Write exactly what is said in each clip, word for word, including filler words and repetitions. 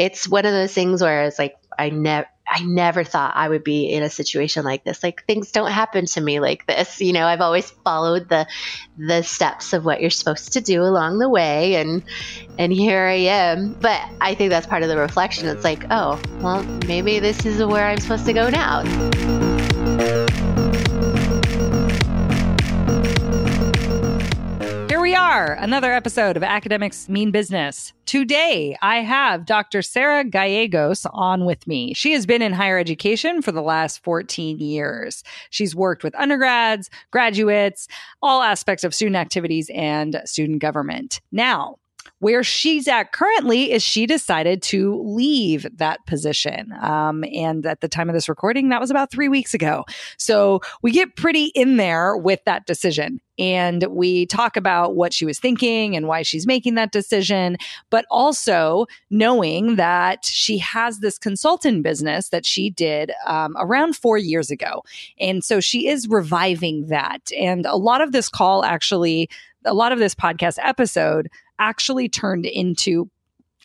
it's one of those things where it's like, I never, I never thought I would be in a situation like this. Like, things don't happen to me like this. You know, I've always followed the, the steps of what you're supposed to do along the way. And, and here I am. But I think that's part of the reflection. It's like, oh, well, maybe this is where I'm supposed to go now. Here we are, another episode of Academics Mean Business. Today, I have Doctor Sarah Gallegos on with me. She has been in higher education for the last fourteen years. She's worked with undergrads, graduates, all aspects of student activities and student government. Now, where she's at currently is she decided to leave that position. Um, and at the time of this recording, that was about three weeks ago. So we get pretty in there with that decision. And we talk about what she was thinking and why she's making that decision, but also knowing that she has this consultant business that she did um, around four years ago. And so she is reviving that. And a lot of this call actually, a lot of this podcast episode actually turned into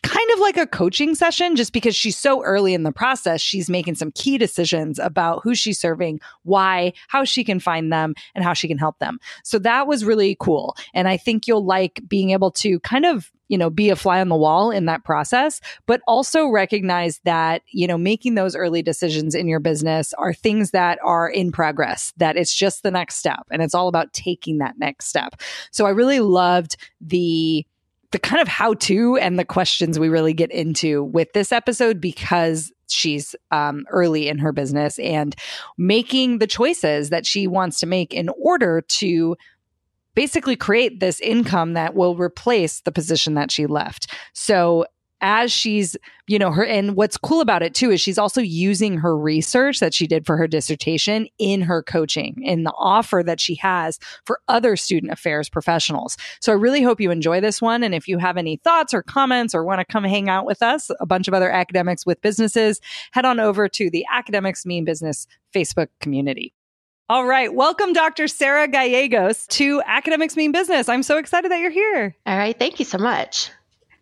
kind of like a coaching session, just because she's so early in the process. She's making some key decisions about who she's serving, why, how she can find them, and how she can help them. So that was really cool. And I think you'll like being able to kind of, you know, be a fly on the wall in that process, but also recognize that, you know, making those early decisions in your business are things that are in progress, that it's just the next step. And it's all about taking that next step. So I really loved the the kind of how-to and the questions we really get into with this episode, because she's um, early in her business and making the choices that she wants to make in order to basically create this income that will replace the position that she left. So as she's, you know, her, and what's cool about it too, is she's also using her research that she did for her dissertation in her coaching, in the offer that she has for other student affairs professionals. So I really hope you enjoy this one. And if you have any thoughts or comments or want to come hang out with us, a bunch of other academics with businesses, head on over to the Academics Mean Business Facebook community. All right. Welcome, Doctor Sarah Gallegos, to Academics Mean Business. I'm so excited that you're here. All right. Thank you so much.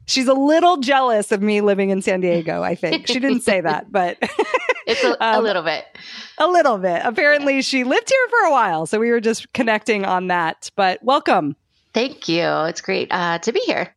She's a little jealous of me living in San Diego, I think. She didn't say that, but it's a, um, a little bit. A little bit. Apparently, yeah. She lived here for a while, so we were just connecting on that. But welcome. Thank you. It's great uh, to be here.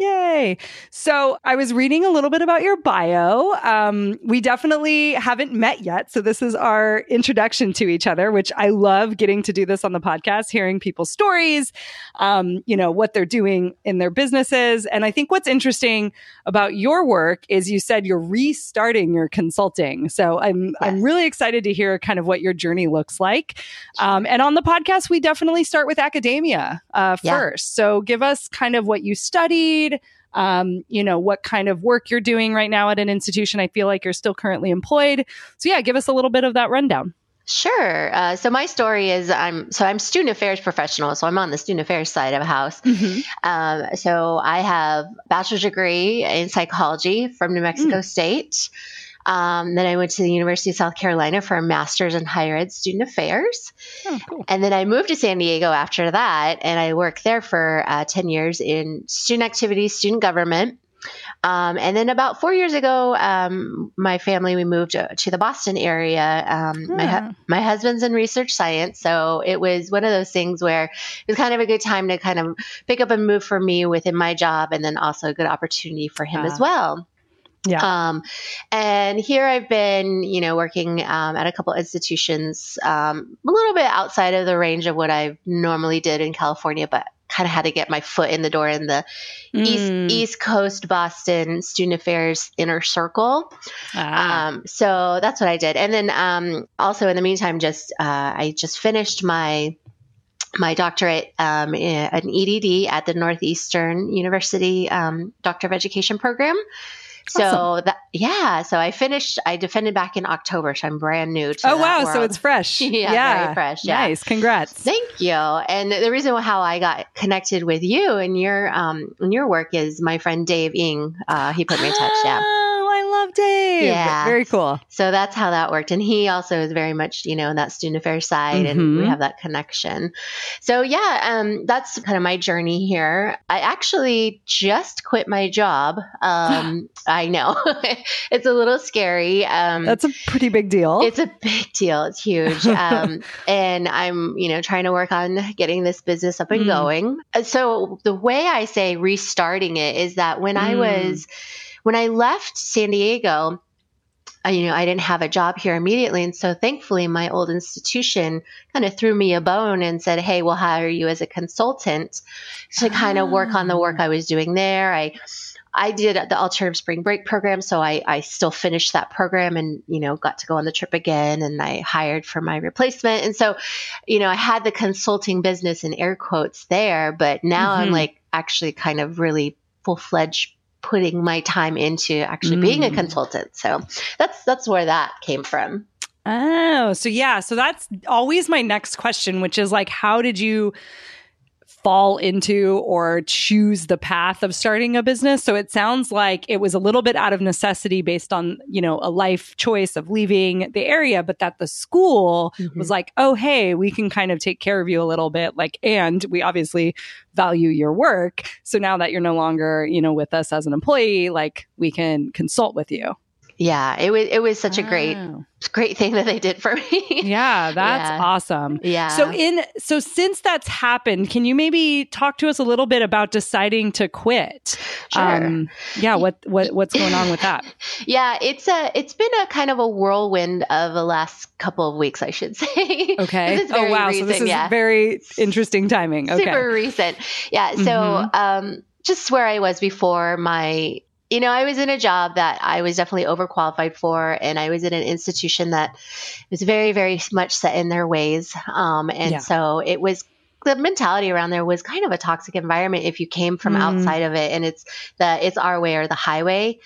Yay. So I was reading a little bit about your bio. Um, we definitely haven't met yet. So this is our introduction to each other, which I love getting to do this on the podcast, hearing people's stories, um, you know, what they're doing in their businesses. And I think what's interesting about your work is you said you're restarting your consulting. So I'm yes. I'm really excited to hear kind of what your journey looks like. Um, and on the podcast, we definitely start with academia uh, first. Yeah. So give us kind of what you studied. Um, you know, what kind of work you're doing right now at an institution. I feel like you're still currently employed. So yeah, give us a little bit of that rundown. Sure. Uh, so my story is I'm, so I'm student affairs professional. So I'm on the student affairs side of the house. Mm-hmm. Um, so I have a bachelor's degree in psychology from New Mexico mm. State. Um, then I went to the University of South Carolina for a master's in higher ed student affairs. Oh, cool. And then I moved to San Diego after that. And I worked there for uh, ten years in student activities, student government. Um, and then about four years ago, um, my family, we moved to the Boston area. Um, yeah. my, hu- my husband's in research science. So it was one of those things where it was kind of a good time to kind of pick up and move for me within my job. And then also a good opportunity for him uh. as well. Yeah. Um, and here I've been, you know, working, um, at a couple institutions, um, a little bit outside of the range of what I normally did in California, but kind of had to get my foot in the door in the mm. East, East Coast, Boston student affairs inner circle. Ah. Um, so that's what I did. And then, um, also in the meantime, just, uh, I just finished my, my doctorate, um, in, an E D D at the Northeastern University, um, Doctor of Education program. So awesome. that, yeah, so I finished, I defended back in October, so I'm brand new to Oh, wow. World. So it's fresh. yeah, yeah. Very fresh. Yeah. Nice. Congrats. Thank you. And the reason how I got connected with you and your, um, and your work is my friend Dave Ng. Uh, he put me in touch. Yeah. Oh, I I love Dave. Yeah. Very cool. So that's how that worked. And he also is very much, you know, in that student affairs side, mm-hmm. and we have that connection. So yeah, um, that's kind of my journey here. I actually just quit my job. Um, I know it's a little scary. Um, that's a pretty big deal. It's a big deal. It's huge. Um, and I'm, you know, trying to work on getting this business up and mm. going. So the way I say restarting it is that when mm. I was, when I left San Diego, I, you know, I didn't have a job here immediately. And so thankfully my old institution kind of threw me a bone and said, hey, we'll hire you as a consultant to kind of work on the work I was doing there. I, I did the alternative spring break program. So I, I still finished that program and, you know, got to go on the trip again, and I hired for my replacement. And so, you know, I had the consulting business in air quotes there, but now mm-hmm. I'm like actually kind of really full-fledged putting my time into actually mm. being a consultant. So that's, that's where that came from. Oh, so yeah. So that's always my next question, which is like, how did you fall into or choose the path of starting a business? So it sounds like it was a little bit out of necessity based on, you know, a life choice of leaving the area, but that the school mm-hmm. was like, oh, hey, we can kind of take care of you a little bit. Like, and we obviously value your work. So now that you're no longer, you know, with us as an employee, like we can consult with you. Yeah, it was it was such oh. a great great thing that they did for me. Yeah, that's yeah. awesome. Yeah. So in so since that's happened, can you maybe talk to us a little bit about deciding to quit? Sure. Um, yeah. What what what's going on with that? Yeah, it's a it's been a kind of a whirlwind of the last couple of weeks, I should say. Okay. Oh wow. Recent, so this is yeah. very interesting timing. Okay. Super recent. Yeah. So mm-hmm. um, just where I was before my. You know, I was in a job that I was definitely overqualified for, and I was in an institution that was very, very much set in their ways. Um, and yeah. so it was the mentality around there was kind of a toxic environment if you came from mm. outside of it, and it's the it's our way or the highway.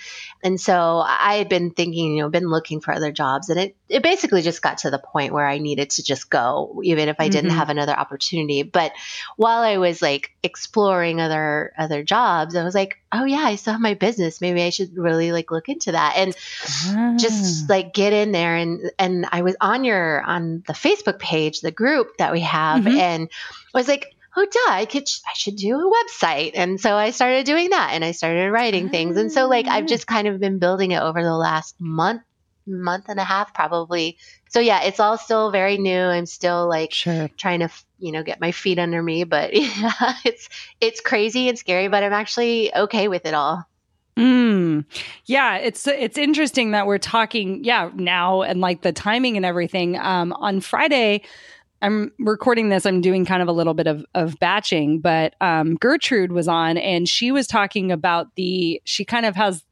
And so I had been thinking, you know, been looking for other jobs, and it it basically just got to the point where I needed to just go, even if I mm-hmm. didn't have another opportunity. But while I was like exploring other other jobs, I was like, oh yeah, I still have my business. Maybe I should really like look into that and ah. just like get in there. And and I was on your on the Facebook page, the group that we have, mm-hmm. and I was like, oh, duh, I could, I should do a website. And so I started doing that, and I started writing things. And so like, I've just kind of been building it over the last month, month and a half, probably. So yeah, it's all still very new. I'm still like sure. trying to, you know, get my feet under me, but yeah, it's, it's crazy and scary, but I'm actually okay with it all. Mm. Yeah, it's it's interesting that we're talking, yeah, now and like the timing and everything. Um, on Friday, I'm recording this. I'm doing kind of a little bit of, of batching, but um, Gertrude was on, and she was talking about the, she kind of has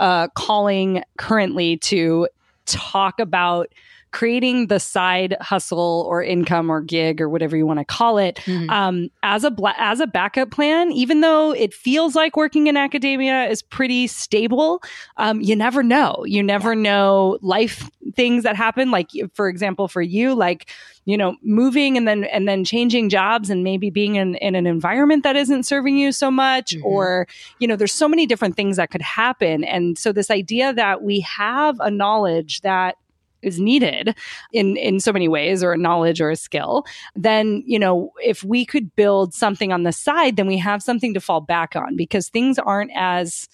a calling currently to talk about creating the side hustle or income or gig or whatever you want to call it mm-hmm. um, as a bla- as a backup plan, even though it feels like working in academia is pretty stable. Um, you never know. You never yeah. know life things that happen. Like, for example, for you, like, you know, moving and then and then changing jobs and maybe being in, in an environment that isn't serving you so much mm-hmm. or, you know, there's so many different things that could happen. And so this idea that we have a knowledge that is needed in, in so many ways, or a knowledge or a skill, then, you know, if we could build something on the side, then we have something to fall back on, because things aren't as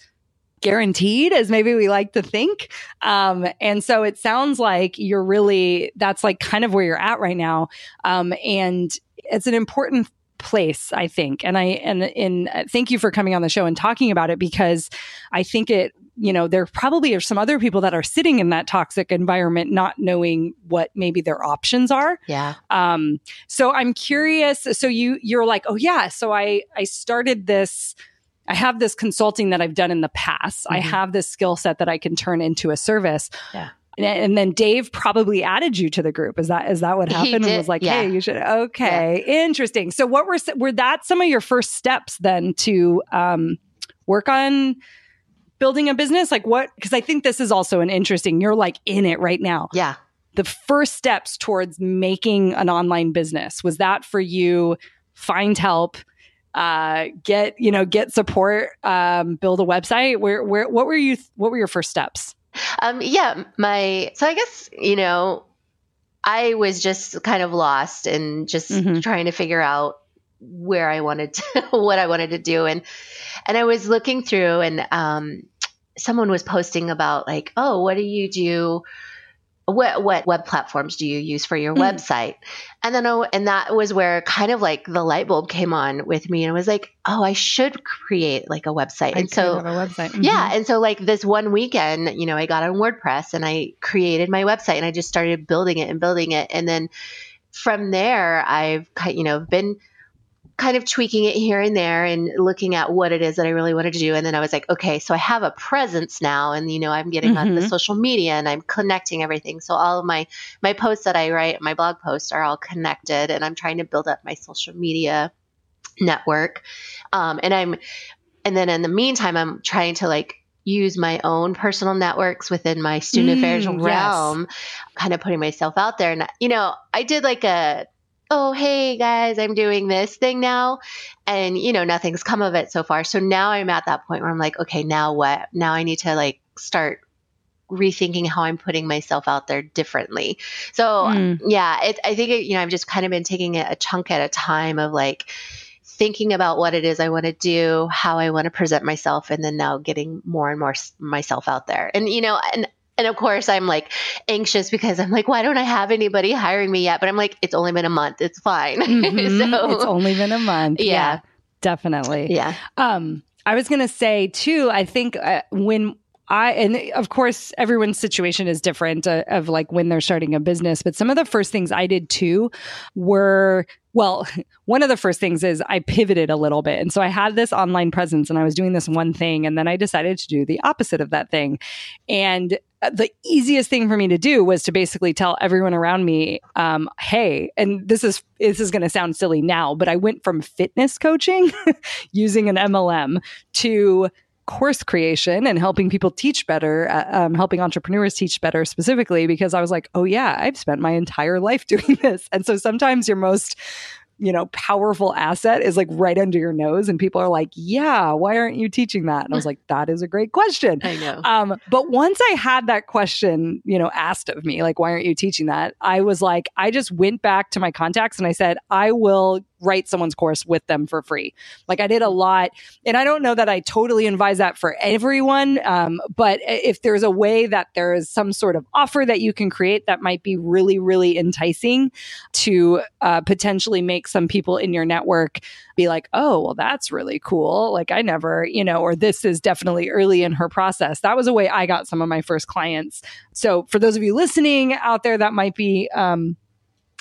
guaranteed as maybe we like to think. Um, and so it sounds like you're really, that's like kind of where you're at right now. Um, and it's an important place, I think. And I, and, and thank you for coming on the show and talking about it, because I think it, you know, there probably are some other people that are sitting in that toxic environment, not knowing what maybe their options are. Yeah. Um, so I'm curious. So you, you're like, oh yeah. So I, I started this, I have this consulting that I've done in the past. Mm-hmm. I have this skill set that I can turn into a service. Yeah. And, and then Dave probably added you to the group. Is that is that what happened? He was like, yeah. hey, you should. Okay, yeah. Interesting. So what were were that some of your first steps then to um, work on building a business? Like what? Because I think this is also an interesting. You're like in it right now. Yeah. The first steps towards making an online business, was that for you? Find help. uh, get, you know, get support, um, build a website? Where, where, what were you, what were your first steps? Um, yeah, my, so I guess, you know, I was just kind of lost and just mm-hmm. trying to figure out where I wanted to, what I wanted to do. And, and I was looking through and, um, someone was posting about like, oh, what do you do? What, what web platforms do you use for your mm. website? And then, oh, and that was where kind of like the light bulb came on with me, and I was like, oh, I should create like a website. I and so, have a website. Mm-hmm. yeah. And so like this one weekend, you know, I got on WordPress and I created my website and I just started building it and building it. And then from there, I've, you know, been kind of tweaking it here and there and looking at what it is that I really wanted to do. And then I was like, okay, so I have a presence now, and, you know, I'm getting mm-hmm. on the social media and I'm connecting everything. So all of my, my posts that I write, my blog posts are all connected, and I'm trying to build up my social media network. Um, and I'm, and then in the meantime, I'm trying to like use my own personal networks within my student mm, affairs yes. realm, kind of putting myself out there. And, you know, I did like a, oh, hey guys, I'm doing this thing now. And, you know, nothing's come of it so far. So now I'm at that point where I'm like, okay, now what? Now I need to like start rethinking how I'm putting myself out there differently. So mm. yeah, it, I think, it, you know, I've just kind of been taking it a chunk at a time of like thinking about what it is I want to do, how I want to present myself, and then now getting more and more myself out there. And, you know, and And of course, I'm like anxious because I'm like, why don't I have anybody hiring me yet? But I'm like, it's only been a month. It's fine. Mm-hmm. so, it's only been a month. Yeah, yeah definitely. Yeah. Um, I was going to say, too, I think uh, when I, and of course, everyone's situation is different uh, of like when they're starting a business. But some of the first things I did, too, were... Well, one of the first things is I pivoted a little bit. And so I had this online presence and I was doing this one thing, and then I decided to do the opposite of that thing. And the easiest thing for me to do was to basically tell everyone around me, um, hey, and this is this is going to sound silly now, but I went from fitness coaching using an M L M to course creation and helping people teach better, uh, um, helping entrepreneurs teach better specifically, because I was like, oh yeah, I've spent my entire life doing this. And so sometimes your most, you know, powerful asset is like right under your nose, and people are like, yeah, why aren't you teaching that? And I was like, that is a great question. I know. Um, but once I had that question, you know, asked of me, like, why aren't you teaching that? I was like, I just went back to my contacts and I said, I will write someone's course with them for free. Like I did a lot. And I don't know that I totally advise that for everyone. Um, but if there's a way that there is some sort of offer that you can create that might be really, really enticing to uh, potentially make some people in your network be like, oh, well, that's really cool. Like I never, you know, or this is definitely early in her process. That was a way I got some of my first clients. So for those of you listening out there, that might be, um,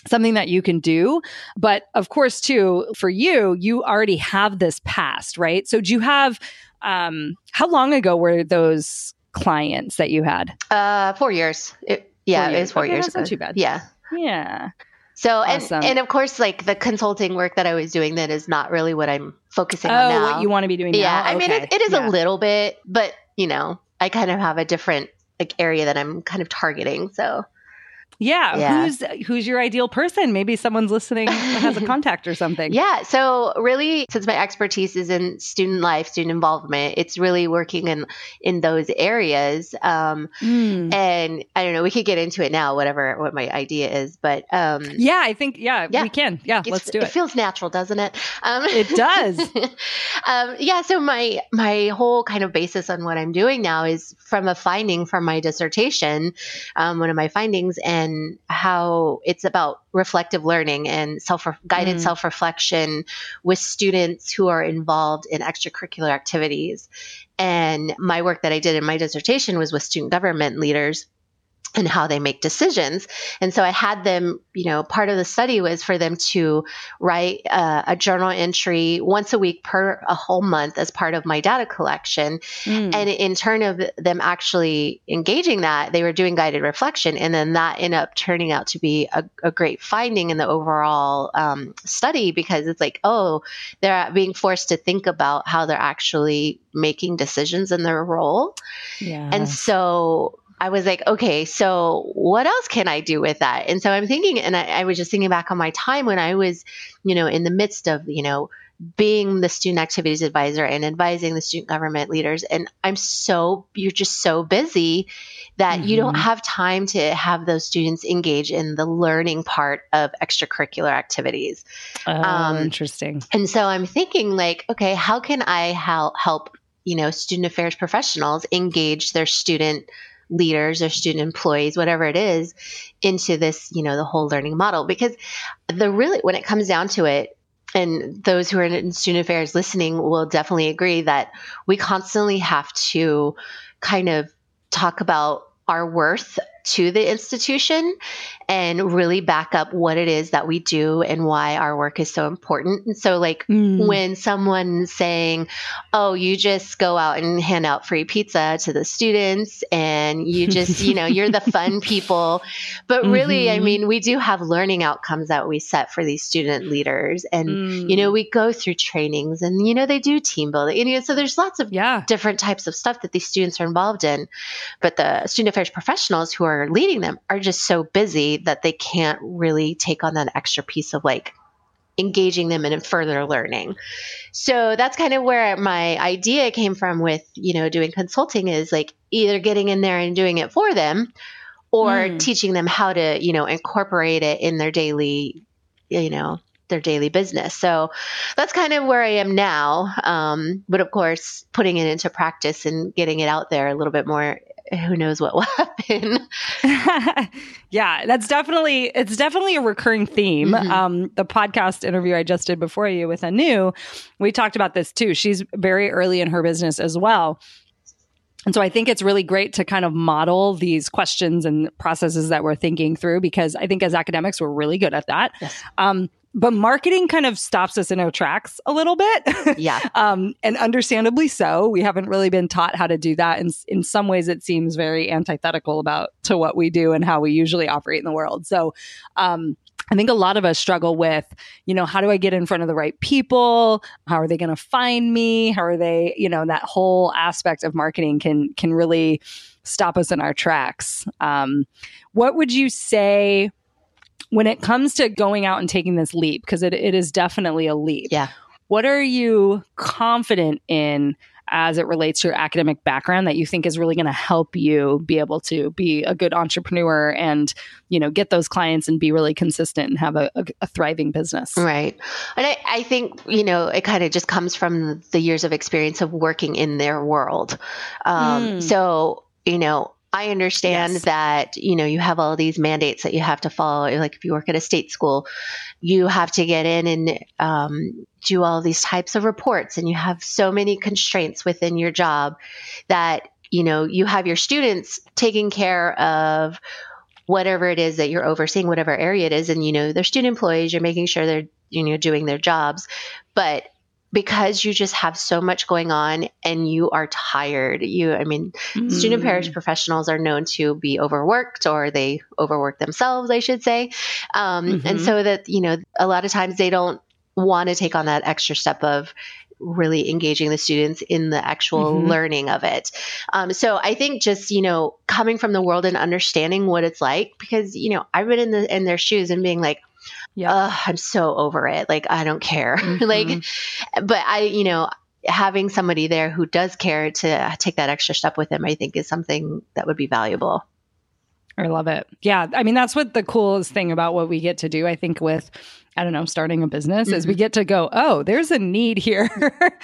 something that you can do. But of course, too, for you, you already have this past, right? So do you have, um, how long ago were those clients that you had? Uh, four years. It, yeah, four years. It was four okay, years that's ago. Not too bad. Yeah. Yeah. So, awesome. and, and of course, like the consulting work that I was doing, that is not really what I'm focusing oh, on now. Oh, what you want to be doing yeah, now? Yeah. I okay. mean, it, it is yeah. a little bit, but you know, I kind of have a different like area that I'm kind of targeting. So Yeah. yeah. Who's, who's your ideal person? Maybe someone's listening that has a contact or something. Yeah. So really, since my expertise is in student life, student involvement, it's really working in, in those areas. Um, mm. And I don't know, we could get into it now, whatever, what my idea is, but, um, yeah, I think, yeah, yeah. we can. Yeah. It's, let's do it. It feels natural, doesn't it? Um, it does. um, yeah. So my, my whole kind of basis on what I'm doing now is from a finding from my dissertation, um, one of my findings, and And how it's about reflective learning and self guided mm. self-reflection with students who are involved in extracurricular activities. And my work that I did in my dissertation was with student government leaders and how they make decisions. And so I had them, you know, part of the study was for them to write uh, a journal entry once a week per a whole month as part of my data collection. Mm. And in turn of them actually engaging that, they were doing guided reflection. And then that ended up turning out to be a, a great finding in the overall um, study, because it's like, oh, they're being forced to think about how they're actually making decisions in their role. Yeah. And so I was like, okay, so what else can I do with that? And so I'm thinking, and I, I was just thinking back on my time when I was, you know, in the midst of, you know, being the student activities advisor and advising the student government leaders. And I'm so, you're just so busy that mm-hmm. you don't have time to have those students engage in the learning part of extracurricular activities. Oh, um, interesting. And so I'm thinking like, okay, how can I help, help, you know, student affairs professionals engage their student leaders or student employees, whatever it is, into this, you know, the whole learning model? Because the really, when it comes down to it, and those who are in student affairs listening will definitely agree that we constantly have to kind of talk about our worth to the institution and really back up what it is that we do and why our work is so important. And so like mm. when someone's saying, oh, you just go out and hand out free pizza to the students and you just, you know, you're the fun people. But really, mm-hmm. I mean, we do have learning outcomes that we set for these student leaders. And, mm. you know, we go through trainings and, you know, they do team building. And, you know, so there's lots of yeah. different types of stuff that these students are involved in. But the student affairs professionals who are leading them are just so busy that they can't really take on that extra piece of like engaging them in further learning. So that's kind of where my idea came from with, you know, doing consulting is like either getting in there and doing it for them or mm. teaching them how to, you know, incorporate it in their daily, you know, their daily business. So that's kind of where I am now. Um, but of course, putting it into practice and getting it out there a little bit more, who knows what will happen. Yeah, that's definitely, it's definitely a recurring theme. Mm-hmm. Um, the podcast interview I just did before you with Anu, we talked about this too. She's very early in her business as well. And so I think it's really great to kind of model these questions and processes that we're thinking through, because I think as academics, we're really good at that. Yes. Um, but marketing kind of stops us in our tracks a little bit. Yeah. um, and understandably so. We haven't really been taught how to do that. And in some ways, it seems very antithetical about to what we do and how we usually operate in the world. So um, I think a lot of us struggle with, you know, how do I get in front of the right people? How are they going to find me? How are they, you know, that whole aspect of marketing can can really stop us in our tracks. Um, what would you say when it comes to going out and taking this leap, because it, it is definitely a leap, yeah. what are you confident in as it relates to your academic background that you think is really going to help you be able to be a good entrepreneur and, you know, get those clients and be really consistent and have a, a, a thriving business? Right. And I, I think, you know, it kind of just comes from the years of experience of working in their world. Um, mm. So, you know, I understand yes. that, you know, you have all these mandates that you have to follow. Like if you work at a state school, you have to get in and um, do all these types of reports, and you have so many constraints within your job that, you know, you have your students taking care of whatever it is that you're overseeing, whatever area it is. And, you know, they're student employees, you're making sure they're, you know, doing their jobs. But because you just have so much going on and you are tired. You, I mean, mm. student affairs professionals are known to be overworked, or they overwork themselves, I should say. Um, mm-hmm. And so that, you know, a lot of times they don't want to take on that extra step of really engaging the students in the actual mm-hmm. learning of it. Um, so I think just, you know, coming from the world and understanding what it's like, because, you know, I've been in the, in their shoes and being like, yeah, Ugh, I'm so over it. Like, I don't care. Mm-hmm. like, but I, you know, having somebody there who does care to take that extra step with them, I think is something that would be valuable. I love it. Yeah. I mean, that's what the coolest thing about what we get to do, I think, with, I don't know, starting a business mm-hmm. is we get to go, oh, there's a need here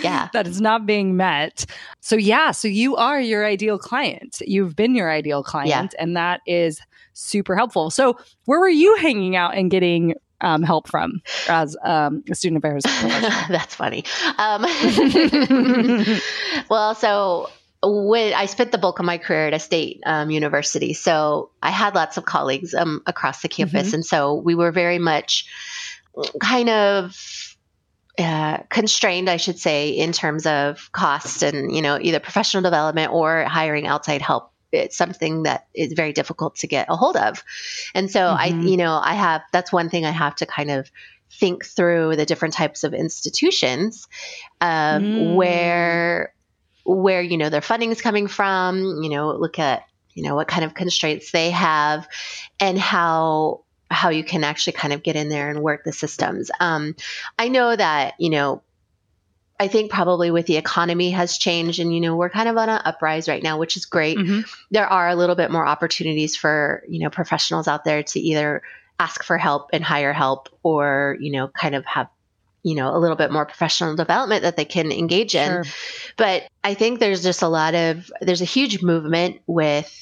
yeah. that is not being met. So yeah, so you are your ideal client. You've been your ideal client. Yeah. And that is super helpful. So where were you hanging out and getting um, help from as um, a student affairs professional? That's funny. Um, well, so When I spent the bulk of my career at a state um, university, so I had lots of colleagues um, across the campus. Mm-hmm. And so we were very much kind of uh, constrained, I should say, in terms of cost and, you know, either professional development or hiring outside help. It's something that is very difficult to get a hold of. And so mm-hmm. I, you know, I have, that's one thing I have to kind of think through the different types of institutions um, mm. where... where, you know, their funding is coming from, you know, look at, you know, what kind of constraints they have and how, how you can actually kind of get in there and work the systems. Um, I know that, you know, I think probably with the economy has changed and, you know, we're kind of on an uprise right now, which is great. Mm-hmm. There are a little bit more opportunities for, you know, professionals out there to either ask for help and hire help or, you know, kind of have, you know, a little bit more professional development that they can engage in. Sure. But I think there's just a lot of, there's a huge movement with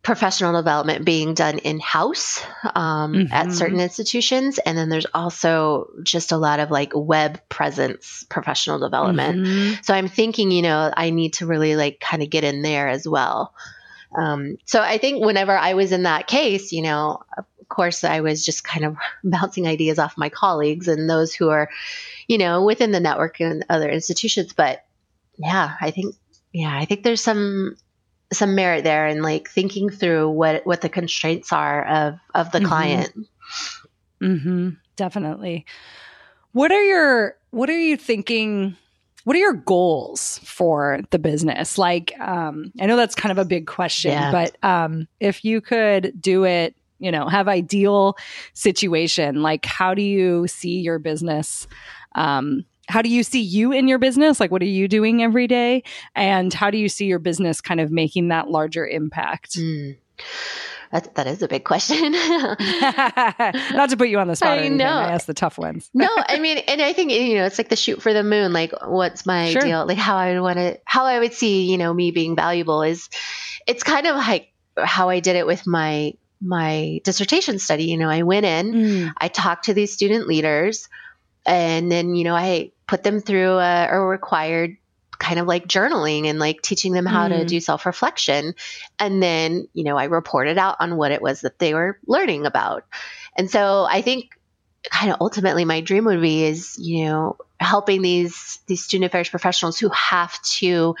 professional development being done in-house um, mm-hmm. at certain institutions. And then there's also just a lot of like web presence, professional development. Mm-hmm. So I'm thinking, you know, I need to really like kind of get in there as well. Um, so I think whenever I was in that case, you know, of course, I was just kind of bouncing ideas off my colleagues and those who are, you know, within the network and other institutions. But yeah, I think, yeah, I think there's some some merit there in like thinking through what, what the constraints are of, of the mm-hmm. client. Mm-hmm. Definitely. What are your, what are you thinking? What are your goals for the business? Like, um, I know that's kind of a big question, yeah. but um, if you could do it, you know, have ideal situation, like how do you see your business? Um, How do you see you in your business? Like, what are you doing every day? And how do you see your business kind of making that larger impact? Mm. That, that is a big question. Not to put you on the spot or anything, I know. I asked the tough ones. No, I mean, and I think, you know, it's like the shoot for the moon. Like, what's my sure. deal? Like, how I would want to, how I would see, you know, me being valuable is, it's kind of like how I did it with my, my dissertation study. You know, I went in, mm. I talked to these student leaders. And then, you know, I put them through a, a required kind of like journaling and like teaching them how mm. to do self-reflection. And then, you know, I reported out on what it was that they were learning about. And so I think kind of ultimately my dream would be is, you know, helping these, these student affairs professionals who have to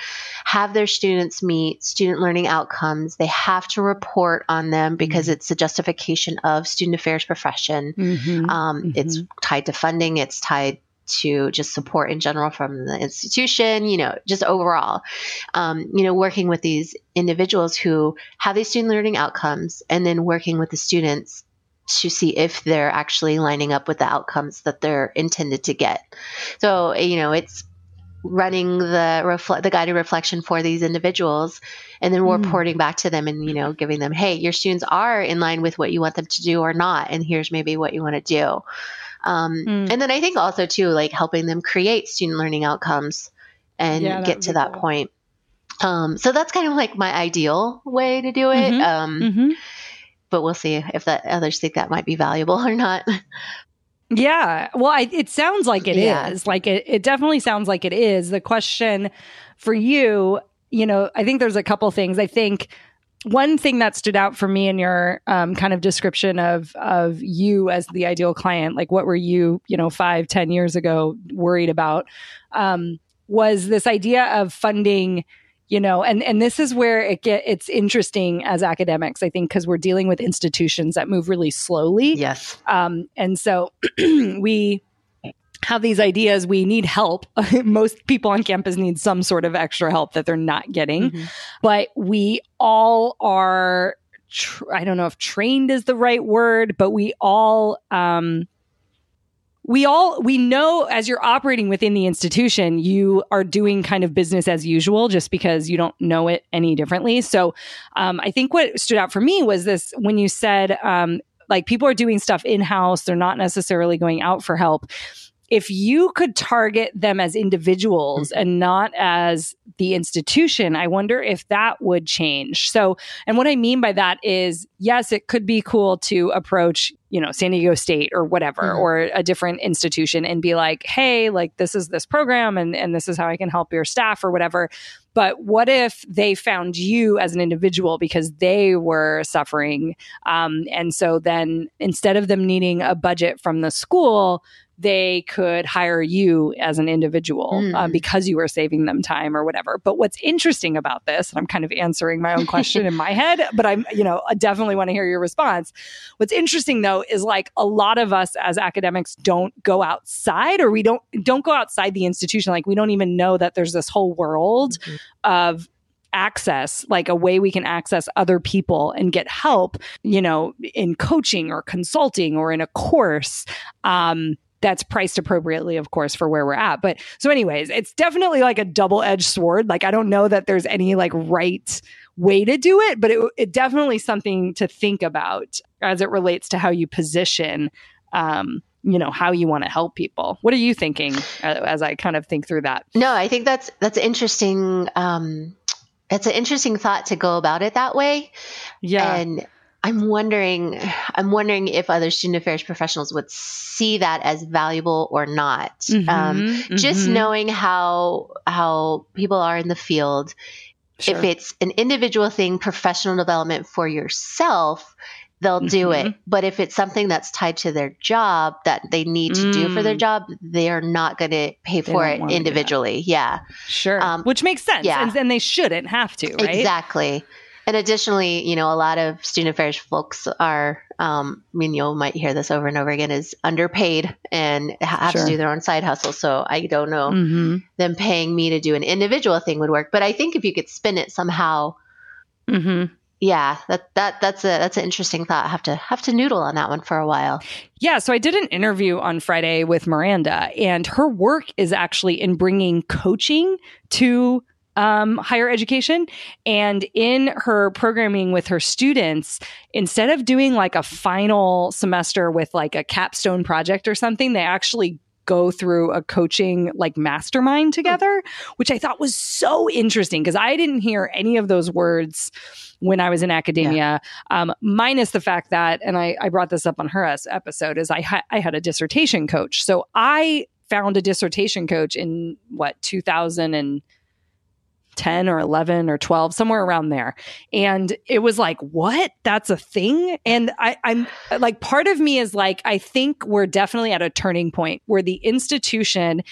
have their students meet student learning outcomes. They have to report on them because mm-hmm. it's a justification of student affairs profession. Mm-hmm. Um, mm-hmm. It's tied to funding. It's tied to just support in general from the institution, you know, just overall, um, you know, working with these individuals who have these student learning outcomes and then working with the students to see if they're actually lining up with the outcomes that they're intended to get. So, you know, it's running the refle- the guided reflection for these individuals and then mm. reporting back to them and, you know, giving them, hey, your students are in line with what you want them to do or not. And here's maybe what you want to do. Um, mm. And then I think also too, like helping them create student learning outcomes and yeah, get to that cool. point. Um, so that's kind of like my ideal way to do it. Mm-hmm. Um, mm-hmm. But we'll see if that others think that might be valuable or not. Yeah. Well, I, it sounds like it yeah. is. Like it, it definitely sounds like it is. The question for you, you know, I think there's a couple things. I think one thing that stood out for me in your um, kind of description of of you as the ideal client, like what were you, you know, five, ten years ago worried about, um, was this idea of funding. You know, and, and this is where it get it's interesting as academics, I think, because we're dealing with institutions that move really slowly. Yes. Um, and so we have these ideas. We need help. Most people on campus need some sort of extra help that they're not getting. Mm-hmm. But we all are, tr- I don't know if trained is the right word, but we all... Um, We all, we know as you're operating within the institution, you are doing kind of business as usual just because you don't know it any differently. So um, I think what stood out for me was this, when you said um, like people are doing stuff in-house, they're not necessarily going out for help. If you could target them as individuals and not as the institution, I wonder if that would change. So, and what I mean by that is, yes, it could be cool to approach, you know, San Diego State or whatever, mm-hmm. or a different institution and be like, hey, like this is this program and, and this is how I can help your staff or whatever. But what if they found you as an individual because they were suffering? Um, and so then instead of them needing a budget from the school, they could hire you as an individual mm. uh, because you were saving them time or whatever. But what's interesting about this, and I'm kind of answering my own question in my head, but I'm, you know, I definitely want to hear your response. What's interesting though is like a lot of us as academics don't go outside, or we don't don't go outside the institution. Like we don't even know that there's this whole world mm-hmm. of access, like a way we can access other people and get help, you know, in coaching or consulting or in a course. Um, that's priced appropriately, of course, for where we're at. But so anyways, it's definitely like a double-edged sword. Like, I don't know that there's any like right way to do it, but it, it definitely something to think about as it relates to how you position, um, you know, how you want to help people. What are you thinking as I kind of think through that? No, I think that's, that's interesting. Um, it's an interesting thought to go about it that way. Yeah. And I'm wondering, I'm wondering if other student affairs professionals would see that as valuable or not. Mm-hmm, um, mm-hmm. Just knowing how, how people are in the field, sure. If it's an individual thing, professional development for yourself, they'll do mm-hmm. it. But if it's something that's tied to their job that they need to mm. do for their job, they are not going to pay for it individually. Yeah. Sure. Um, Which makes sense. Yeah. And then they shouldn't have to, right? Exactly. And additionally, you know, a lot of student affairs folks are, um, I mean, you might hear this over and over again, is underpaid and have sure. to do their own side hustle. So I don't know mm-hmm. them paying me to do an individual thing would work. But I think if you could spin it somehow, mm-hmm. yeah, that, that, that's a, that's an interesting thought. I have to have to noodle on that one for a while. Yeah. So I did an interview on Friday with Miranda, and her work is actually in bringing coaching to Um, higher education. And in her programming with her students, instead of doing like a final semester with like a capstone project or something, they actually go through a coaching like mastermind together, which I thought was so interesting because I didn't hear any of those words when I was in academia, yeah. um, minus the fact that, and I, I brought this up on her episode, is I, ha- I had a dissertation coach. So I found a dissertation coach in what, two thousand ten or eleven or twelve, somewhere around there. And it was like, what? That's a thing? And I, I'm like, part of me is like, I think we're definitely at a turning point where the institution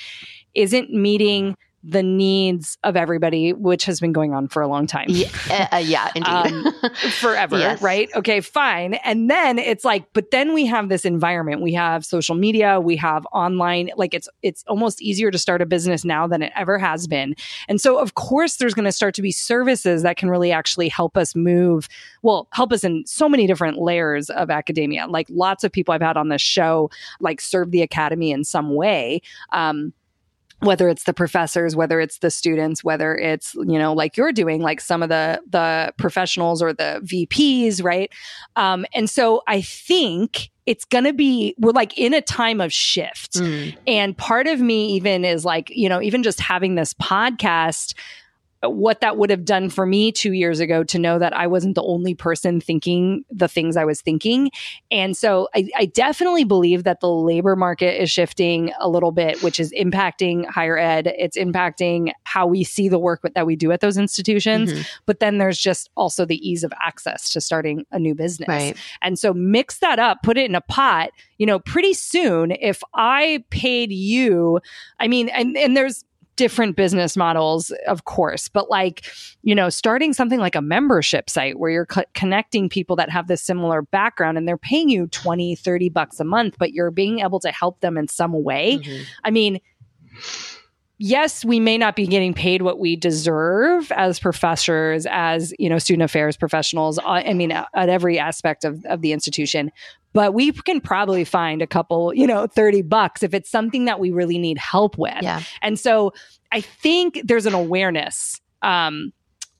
isn't meeting the needs of everybody, which has been going on for a long time. Yeah, uh, yeah indeed. um, forever, yes. Right? Okay, fine. And then it's like, but then we have this environment. We have social media. We have online. Like it's it's almost easier to start a business now than it ever has been. And so, of course, there's going to start to be services that can really actually help us move, well, help us in so many different layers of academia. Like lots of people I've had on this show, like serve the academy in some way. Um Whether it's the professors, whether it's the students, whether it's, you know, like you're doing, like some of the the professionals or the V Ps, right? Um, and so I think it's going to be, we're like in a time of shift. Mm. And part of me even is like, you know, even just having this podcast, what that would have done for me two years ago to know that I wasn't the only person thinking the things I was thinking. And so I, I definitely believe that the labor market is shifting a little bit, which is impacting higher ed. It's impacting how we see the work that we do at those institutions. Mm-hmm. But then there's just also the ease of access to starting a new business. Right. And so mix that up, put it in a pot, you know, pretty soon if I paid you, I mean, and, and there's different business models, of course, but like, you know, starting something like a membership site where you're co- connecting people that have this similar background and they're paying you twenty, thirty bucks a month, but you're being able to help them in some way. Mm-hmm. I mean, yes, we may not be getting paid what we deserve as professors, as, you know, student affairs professionals. I mean, at every aspect of, of the institution, but we can probably find a couple, you know, thirty bucks if it's something that we really need help with. Yeah. And so I think there's an awareness, um,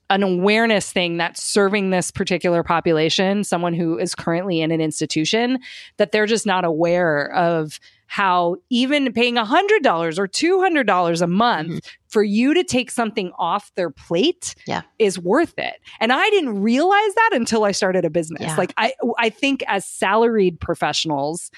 an awareness thing that's serving this particular population, someone who is currently in an institution, that they're just not aware of how even paying one hundred dollars or two hundred dollars a month mm-hmm. for you to take something off their plate yeah. is worth it. And I didn't realize that until I started a business. Yeah. Like I, I think as salaried professionals,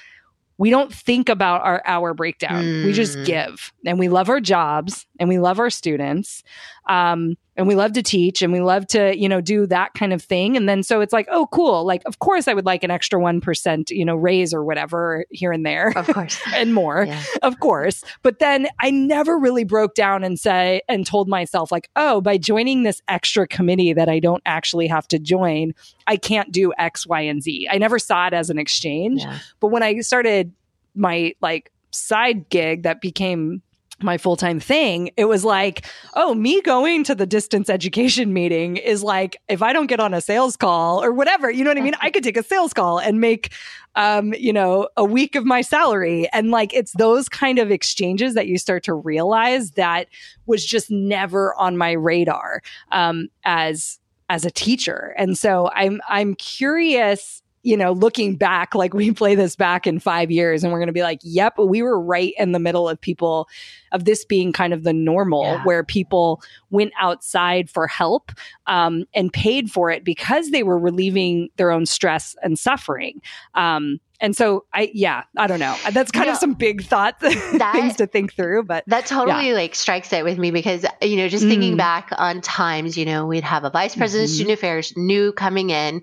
we don't think about our hour breakdown. Mm. We just give, and we love our jobs, and we love our students, um, and we love to teach, and we love to, you know, do that kind of thing. And then so it's like, oh, cool. Like, of course, I would like an extra one percent, you know, raise or whatever here and there, of course, and more, yeah. of course. But then I never really broke down and say and told myself like, oh, by joining this extra committee that I don't actually have to join, I can't do X, Y, and Z. I never saw it as an exchange. Yeah. But when I started my like side gig that became my full-time thing, it was like, oh, me going to the distance education meeting is like, if I don't get on a sales call or whatever, you know what I mean? I could take a sales call and make, um, you know, a week of my salary. And like, it's those kind of exchanges that you start to realize that was just never on my radar, um, as, as a teacher. And so I'm, I'm curious, you know, looking back, like we play this back in five years and we're going to be like, yep, we were right in the middle of people, of this being kind of the normal, yeah. where people went outside for help um, and paid for it because they were relieving their own stress and suffering. Um, and so I, yeah, I don't know. That's kind no, of some big thoughts, that, things to think through, but that totally yeah. like strikes it with me because, you know, just mm. thinking back on times, you know, we'd have a vice president mm-hmm. of student affairs new coming in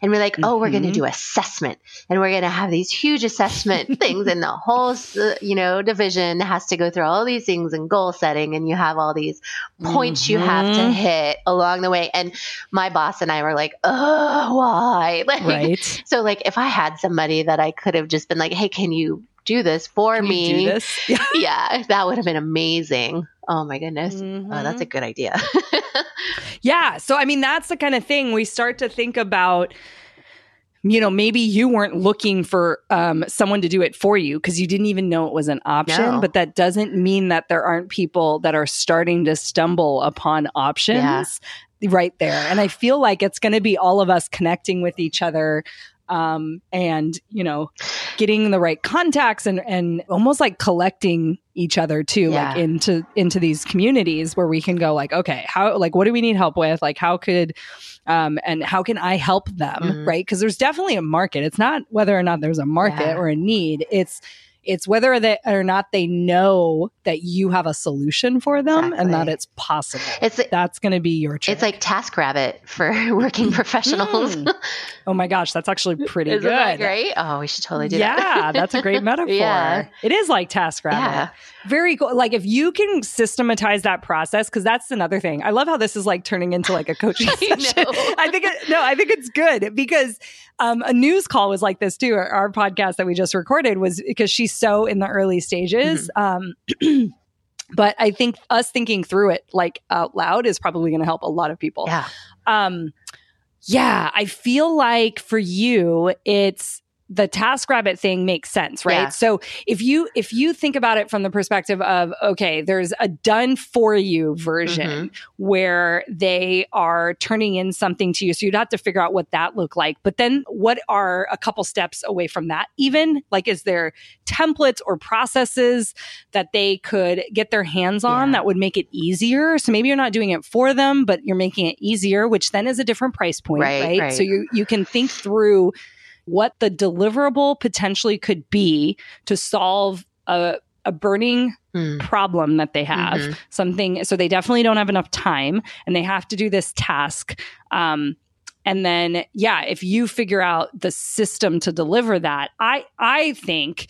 and we're like, oh, mm-hmm. we're going to do assessment and we're going to have these huge assessment things and the whole, you know, division has to go through all these things and goal setting. And you have all these points mm-hmm. you have to hit along the way. And my boss and I were like, oh, why? Like, right. So like, if I had somebody that I could have just been like, hey, can you do this for can me? You do this? Yeah. yeah, that would have been amazing. Oh my goodness. Mm-hmm. Oh, that's a good idea. yeah. So, I mean, that's the kind of thing we start to think about. You know, maybe you weren't looking for um, someone to do it for you because you didn't even know it was an option, no. but that doesn't mean that there aren't people that are starting to stumble upon options yeah. right there. And I feel like it's going to be all of us connecting with each other. Um, and, you know, getting the right contacts and, and almost like collecting each other too, yeah. like into, into these communities where we can go like, okay, how, like, what do we need help with? Like, how could, um, and how can I help them? Mm-hmm. Right. Cause there's definitely a market. It's not whether or not there's a market yeah. or a need. It's, it's whether they, or not they know that you have a solution for them exactly. and that it's possible. It's like, that's going to be your trick. It's like TaskRabbit for working professionals. Mm. Oh my gosh, that's actually pretty Isn't good. That great? Oh, we should totally do yeah, that. Yeah, that's a great metaphor. yeah. It is like TaskRabbit. Yeah. Very cool. Like if you can systematize that process, because that's another thing. I love how this is like turning into like a coaching I session. Know. I think it, no, I think it's good because um, a news call was like this too. Our, our podcast that we just recorded was because she's so in the early stages. Mm-hmm. Um, but I think us thinking through it like out loud is probably going to help a lot of people. Yeah. Um, yeah. I feel like for you, it's, the TaskRabbit thing makes sense, right? Yeah. So if you if you think about it from the perspective of, okay, there's a done for you version mm-hmm. where they are turning in something to you. So you'd have to figure out what that looked like. But then what are a couple steps away from that even? Like, is there templates or processes that they could get their hands on yeah. that would make it easier? So maybe you're not doing it for them, but you're making it easier, which then is a different price point, right? right? right. So you you can think through what the deliverable potentially could be to solve a, a burning mm. problem that they have. Mm-hmm. Something, so they definitely don't have enough time and they have to do this task. Um, and then, yeah, if you figure out the system to deliver that, I I think...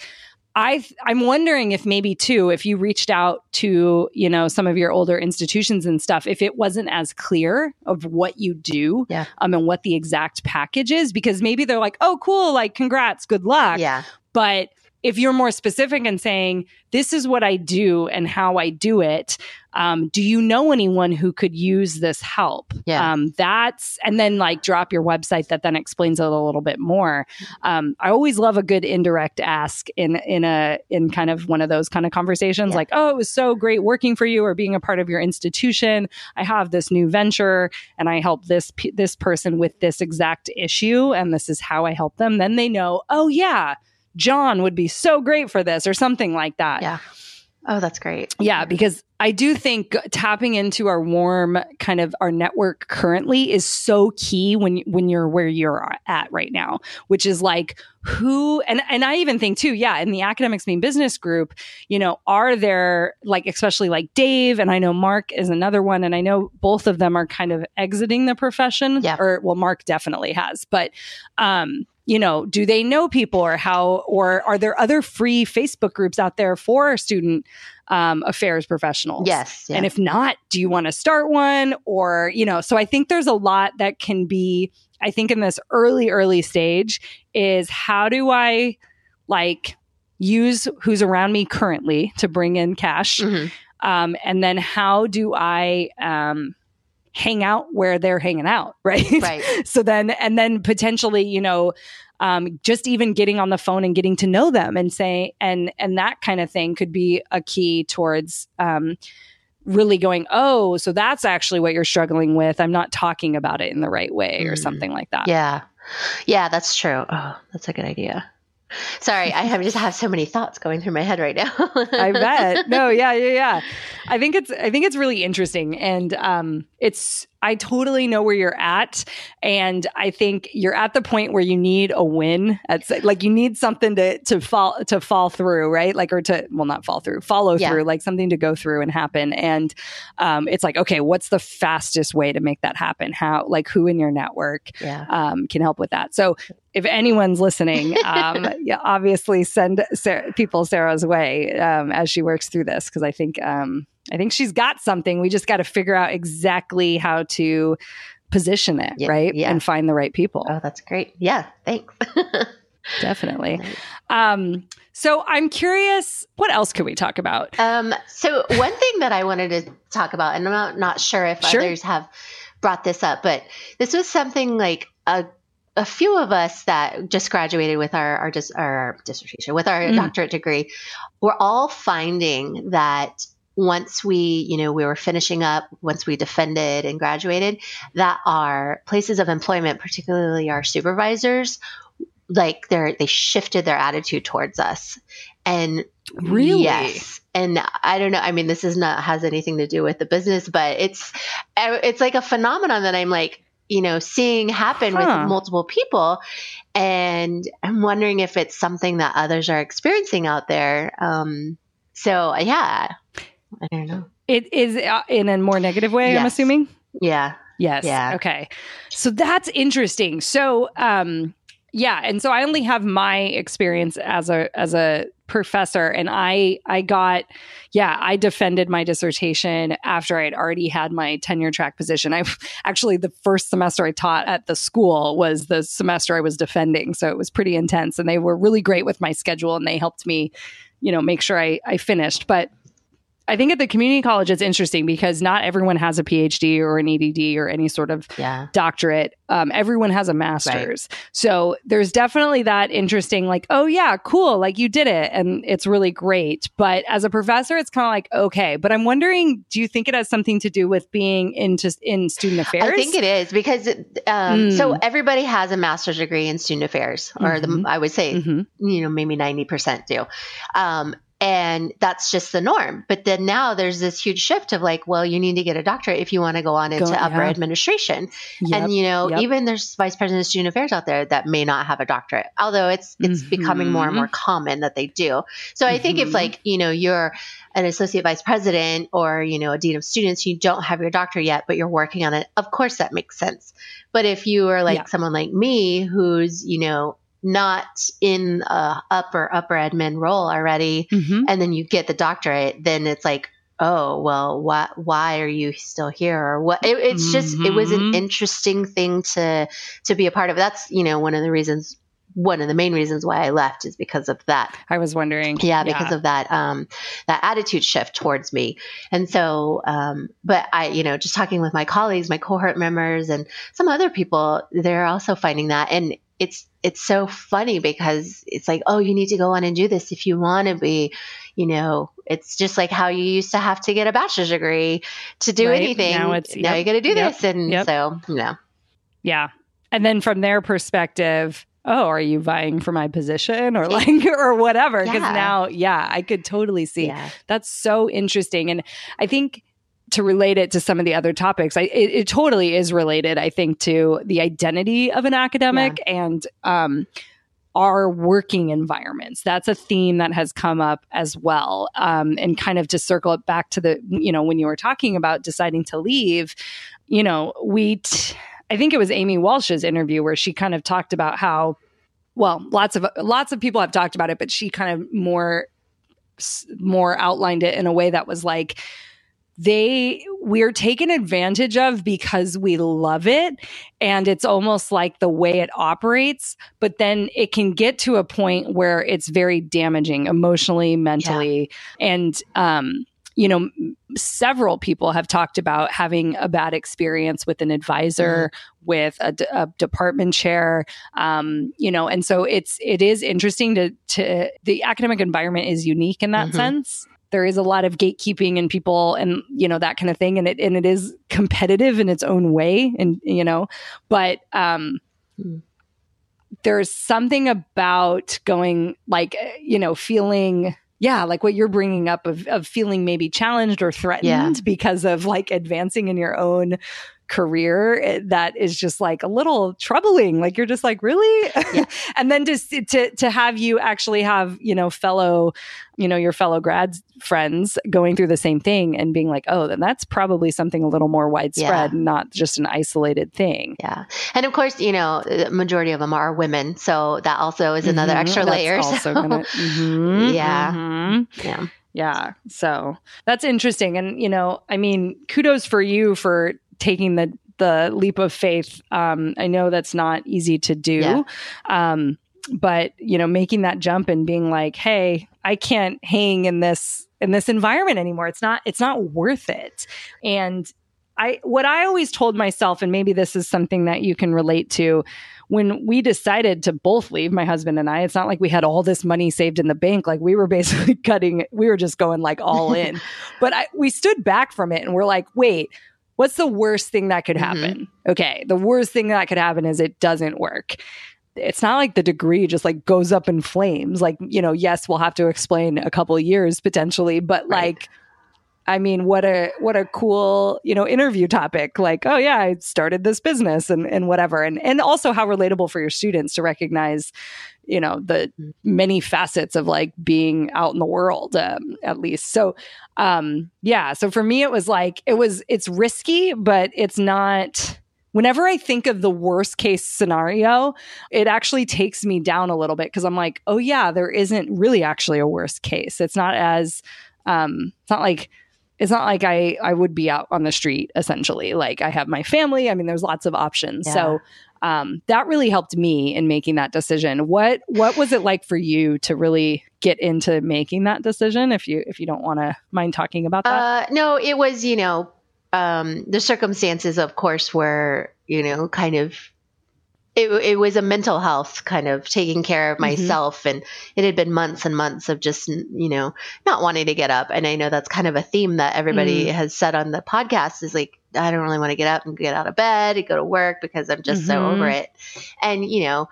I th- I'm wondering if maybe too, if you reached out to, you know, some of your older institutions and stuff, if it wasn't as clear of what you do yeah. um, and what the exact package is, because maybe they're like, oh, cool. Like, congrats. Good luck. Yeah. But if you're more specific and saying, this is what I do and how I do it. Um, do you know anyone who could use this help? Yeah. Um, that's, and then like drop your website that then explains it a little bit more. Um, I always love a good indirect ask in, in a, in kind of one of those kind of conversations yeah. like, oh, it was so great working for you or being a part of your institution. I have this new venture and I help this, p- this person with this exact issue. And this is how I help them. Then they know, oh yeah, John would be so great for this or something like that. Yeah. Oh, that's great. Yeah, because I do think tapping into our warm kind of our network currently is so key when when you're where you're at right now, which is like who and and I even think too, yeah, in the Academics Mean Business group, you know, are there like especially like Dave and I know Mark is another one and I know both of them are kind of exiting the profession yeah. or well, Mark definitely has, but um you know, do they know people or how, or are there other free Facebook groups out there for student um, affairs professionals? Yes. Yeah. And if not, do you want to start one or, you know, so I think there's a lot that can be, I think in this early, early stage is how do I like use who's around me currently to bring in cash? Mm-hmm. Um, and then how do I um, hang out where they're hanging out, right? Right. So then, and then potentially, you know, um, just even getting on the phone and getting to know them and say, and, and that kind of thing could be a key towards um, really going, oh, so that's actually what you're struggling with. I'm not talking about it in the right way mm. or something like that. Yeah. Yeah, that's true. Oh, that's a good idea. Sorry, I have just have so many thoughts going through my head right now. I bet. No, yeah, yeah, yeah. I think it's I think it's really interesting, and um, it's I totally know where you're at, and I think you're at the point where you need a win. It's like you need something to to fall to fall through, right? Like or to well, not fall through, follow yeah. through, like something to go through and happen. And um, it's like, okay, what's the fastest way to make that happen? How, like, who in your network yeah. um, can help with that? So. If anyone's listening, um, yeah, obviously send Sarah, people Sarah's way um, as she works through this, because I think um, I think she's got something. We just got to figure out exactly how to position it, yeah, right, yeah. and find the right people. Oh, that's great. Yeah, thanks. Definitely. Um, so I'm curious, what else could we talk about? Um, so one thing that I wanted to talk about, and I'm not, not sure if sure. others have brought this up, but this was something like a a few of us that just graduated with our, our, dis, our dissertation, with our mm. doctorate degree, we're all finding that once we, you know, we were finishing up, once we defended and graduated, that our places of employment, particularly our supervisors, like they're, they shifted their attitude towards us. And really, yes. And I don't know. I mean, this is not, has anything to do with the business, but it's, it's like a phenomenon that I'm like, you know, seeing happen huh. with multiple people. And I'm wondering if it's something that others are experiencing out there. Um, so yeah, I don't know. It is uh, in a more negative way, yes. I'm assuming. Yeah. Yes. Yeah. Okay. So that's interesting. So, um, yeah. And so I only have my experience as a, as a professor, and I, I got, yeah, I defended my dissertation after I'd already had my tenure track position. I actually, the first semester I taught at the school was the semester I was defending. So it was pretty intense, and they were really great with my schedule, and they helped me, you know, make sure I, I finished. But I think at the community college, it's interesting because not everyone has a PhD or an E D D or any sort of yeah. doctorate. Um, everyone has a master's. Right. So there's definitely that interesting, like, oh, yeah, cool. Like you did it. And it's really great. But as a professor, it's kind of like, OK, but I'm wondering, do you think it has something to do with being in, just in student affairs? I think it is because it, um, mm. so everybody has a master's degree in student affairs, or mm-hmm. the, I would say, mm-hmm. you know, maybe ninety percent do. Um And that's just the norm. But then now there's this huge shift of like, well, you need to get a doctorate if you want to go on into go, upper yeah. administration. Yep, and, you know, yep. even there's vice president of student affairs out there that may not have a doctorate, although it's it's mm-hmm. becoming more and more common that they do. So I mm-hmm. think if like, you know, you're an associate vice president or, you know, a dean of students, you don't have your doctorate yet, but you're working on it. Of course, that makes sense. But if you are like yeah. someone like me who's, you know, not in a upper, upper admin role already, mm-hmm. and then you get the doctorate, then it's like, oh, well, why, why are you still here? Or what? It, it's mm-hmm. just, it was an interesting thing to, to be a part of. That's, you know, one of the reasons, one of the main reasons why I left is because of that. I was wondering. Yeah. Because yeah. of that, um, that attitude shift towards me. And so, um, but I, you know, just talking with my colleagues, my cohort members and some other people, they're also finding that. And it's, it's so funny because it's like, oh, you need to go on and do this if you want to be, you know, it's just like how you used to have to get a bachelor's degree to do right. anything. Now, it's, now yep, you got to do yep, this. And yep. so, you know. Yeah. And then from their perspective, oh, are you vying for my position or like, or whatever? Because yeah. now, yeah, I could totally see. Yeah. That's so interesting. And I think, to relate it to some of the other topics, I, it, it totally is related, I think, to the identity of an academic yeah. and um, our working environments. That's a theme that has come up as well. Um, and kind of to circle it back to the, you know, when you were talking about deciding to leave, you know, we, t- I think it was Amy Walsh's interview where she kind of talked about how, well, lots of, lots of people have talked about it, but she kind of more, more outlined it in a way that was like, they we're taken advantage of because we love it. And it's almost like the way it operates, but then it can get to a point where it's very damaging emotionally, mentally. Yeah. And, um, you know, several people have talked about having a bad experience with an advisor, mm-hmm. with a, d- a department chair, um, you know, and so it's, it is interesting to, to the academic environment is unique in that mm-hmm. sense. There is a lot of gatekeeping and people and, you know, that kind of thing. And it, and it is competitive in its own way. And, you know, but, um, mm-hmm. there's something about going like, you know, feeling, yeah, like what you're bringing up of of feeling maybe challenged or threatened yeah. because of like advancing in your own career, it, that is just like a little troubling. Like you're just like, really? Yeah. And then just to to have you actually have, you know, fellow, you know, your fellow grad friends going through the same thing and being like, oh, then that's probably something a little more widespread, yeah. not just an isolated thing. Yeah. And of course, you know, the majority of them are women. So that also is another mm-hmm. extra that's layer. Also so. gonna, mm-hmm, yeah. Mm-hmm. Yeah. Yeah. So that's interesting. And, you know, I mean, kudos for you for taking the, the leap of faith. Um, I know that's not easy to do, yeah. um, but, you know, making that jump and being like, hey, I can't hang in this, in this environment anymore. It's not, it's not worth it. And I, what I always told myself, and maybe this is something that you can relate to, when we decided to both leave, my husband and I, it's not like we had all this money saved in the bank. Like we were basically cutting, we were just going like all in, but I, we stood back from it and we're like, wait, what's the worst thing that could happen? Mm-hmm. Okay, the worst thing that could happen is it doesn't work. It's not like the degree just like goes up in flames. Like, you know, yes, we'll have to explain a couple of years potentially, but right. like, I mean, what a what a cool, you know, interview topic. Like, oh yeah, I started this business and and whatever, and and also how relatable for your students to recognize, you know, the many facets of like being out in the world, um, at least. So, um, yeah. So for me, it was like, it was, it's risky, but it's not, whenever I think of the worst case scenario, it actually takes me down a little bit. Cause I'm like, oh yeah, there isn't really actually a worst case. It's not as, um, it's not like, it's not like I, I would be out on the street essentially. Like I have my family. I mean, there's lots of options. Yeah. So, Um, that really helped me in making that decision. What what was it like for you to really get into making that decision? If you if you don't want to mind talking about that, uh, no, it was you know um, the circumstances, of course, were you know kind of it. It was a mental health kind of taking care of myself, mm-hmm. and it had been months and months of just you know not wanting to get up. And I know that's kind of a theme that everybody mm-hmm. has said on the podcast is like, I don't really want to get up and get out of bed and go to work because I'm just mm-hmm. so over it. And, you know,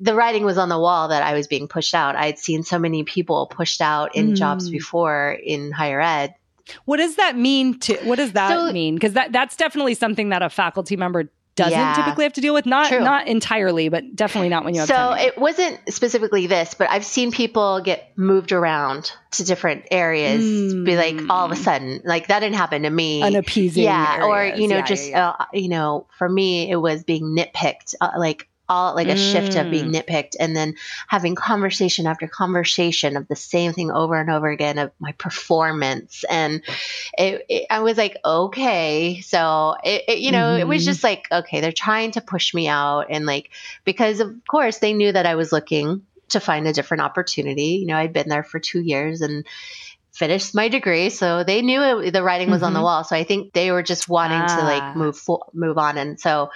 the writing was on the wall that I was being pushed out. I had seen so many people pushed out in mm. jobs before in higher ed. What does that mean to, what does that so, mean? Because that, that's definitely something that a faculty member doesn't yeah, typically have to deal with. Not true. Not entirely, but definitely not when you have So time. It wasn't specifically this, but I've seen people get moved around to different areas, mm. be like all of a sudden, like that didn't happen to me. Unappeasing Yeah, areas. Or, you know, yeah, just, yeah, yeah. Uh, you know, for me, it was being nitpicked, uh, like all like a mm. shift of being nitpicked and then having conversation after conversation of the same thing over and over again of my performance. And it, it, I was like, okay, so it, it you know, mm-hmm. it was just like, okay, they're trying to push me out. And like, because of course they knew that I was looking to find a different opportunity. You know, I'd been there for two years and finished my degree. So they knew it, the writing was mm-hmm. on the wall. So I think they were just wanting ah. to like move, fo- move on. And so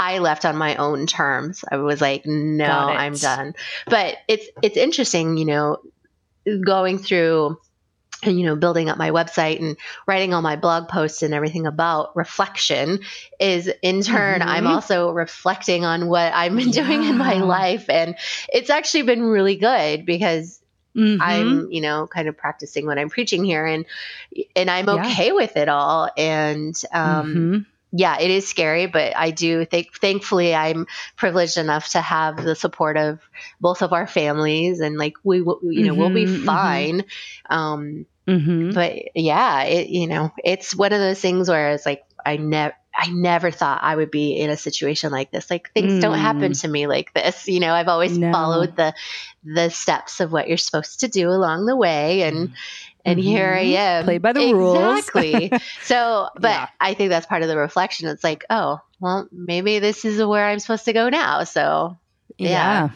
I left on my own terms. I was like, no, I'm done. But it's, it's interesting, you know, going through and, you know, building up my website and writing all my blog posts and everything about reflection is in turn, mm-hmm. I'm also reflecting on what I've been yeah. doing in my life. And it's actually been really good because mm-hmm. I'm, you know, kind of practicing what I'm preaching here and, and I'm okay yeah. with it all. And, um, mm-hmm. yeah, it is scary, but I do think, thankfully, I'm privileged enough to have the support of both of our families, and like we, you know, mm-hmm, we'll be fine. Mm-hmm. Um, mm-hmm. But yeah, it, you know, it's one of those things where it's like I never, I never thought I would be in a situation like this. Like things mm. don't happen to me like this. You know, I've always no. followed the the steps of what you're supposed to do along the way, and mm. And mm-hmm. here I am. Played by the exactly. rules. Exactly. So, but yeah. I think that's part of the reflection. It's like, oh, well, maybe this is where I'm supposed to go now. So, yeah.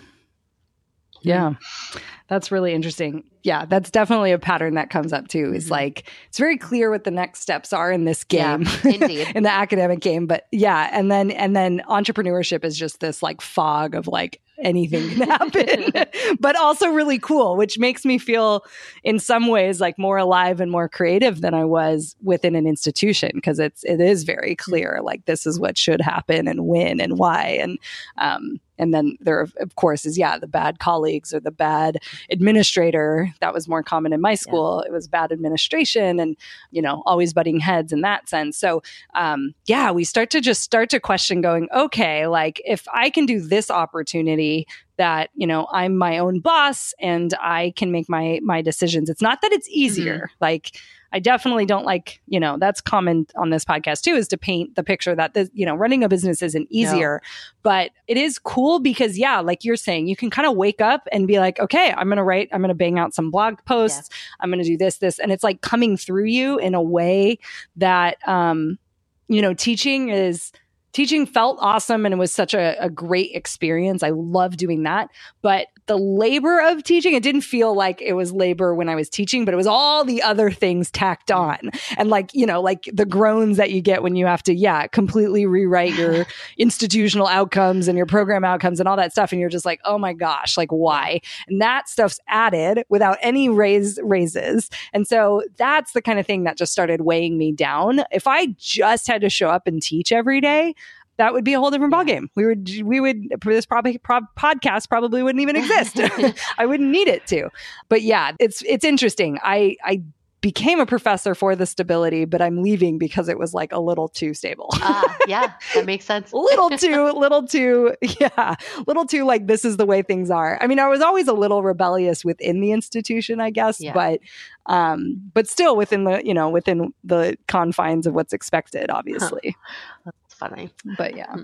Yeah. yeah. That's really interesting. Yeah, that's definitely a pattern that comes up too. Is mm-hmm. like, it's very clear what the next steps are in this game, yeah, indeed. in the academic game. But yeah, and then and then entrepreneurship is just this like fog of like anything can happen, but also really cool, which makes me feel in some ways like more alive and more creative than I was within an institution, because it's it is very clear like this is what should happen and when and why, and um and then there of course is yeah the bad colleagues or the bad administrator. That was more common in my school. Yeah. It was bad administration and, you know, always butting heads in that sense. So, um, yeah, we start to just start to question going, okay, like if I can do this opportunity that, you know, I'm my own boss and I can make my, my decisions. It's not that it's easier. Mm-hmm. Like I definitely don't like, you know, that's common on this podcast too, is to paint the picture that, the, you know, running a business isn't easier, no. but it is cool because yeah, like you're saying, you can kind of wake up and be like, okay, I'm going to write, I'm going to bang out some blog posts. Yeah. I'm going to do this, this. And it's like coming through you in a way that, um, you know, teaching is, Teaching felt awesome and it was such a, a great experience. I love doing that. But the labor of teaching, it didn't feel like it was labor when I was teaching, but it was all the other things tacked on. And like, you know, like the groans that you get when you have to, yeah, completely rewrite your institutional outcomes and your program outcomes and all that stuff. And you're just like, oh my gosh, like why? And that stuff's added without any raise, raises. And so that's the kind of thing that just started weighing me down. If I just had to show up and teach every day, that would be a whole different ballgame. We would, we would, this probably, pro- podcast probably wouldn't even exist. I wouldn't need it to. But yeah, it's, it's interesting. I, I became a professor for the stability, but I'm leaving because it was like a little too stable. Uh, yeah, that makes sense. little too, little too, yeah, little too like this is the way things are. I mean, I was always a little rebellious within the institution, I guess, yeah. but, um, but still within the, you know, within the confines of what's expected, obviously. Huh. Funny. But yeah,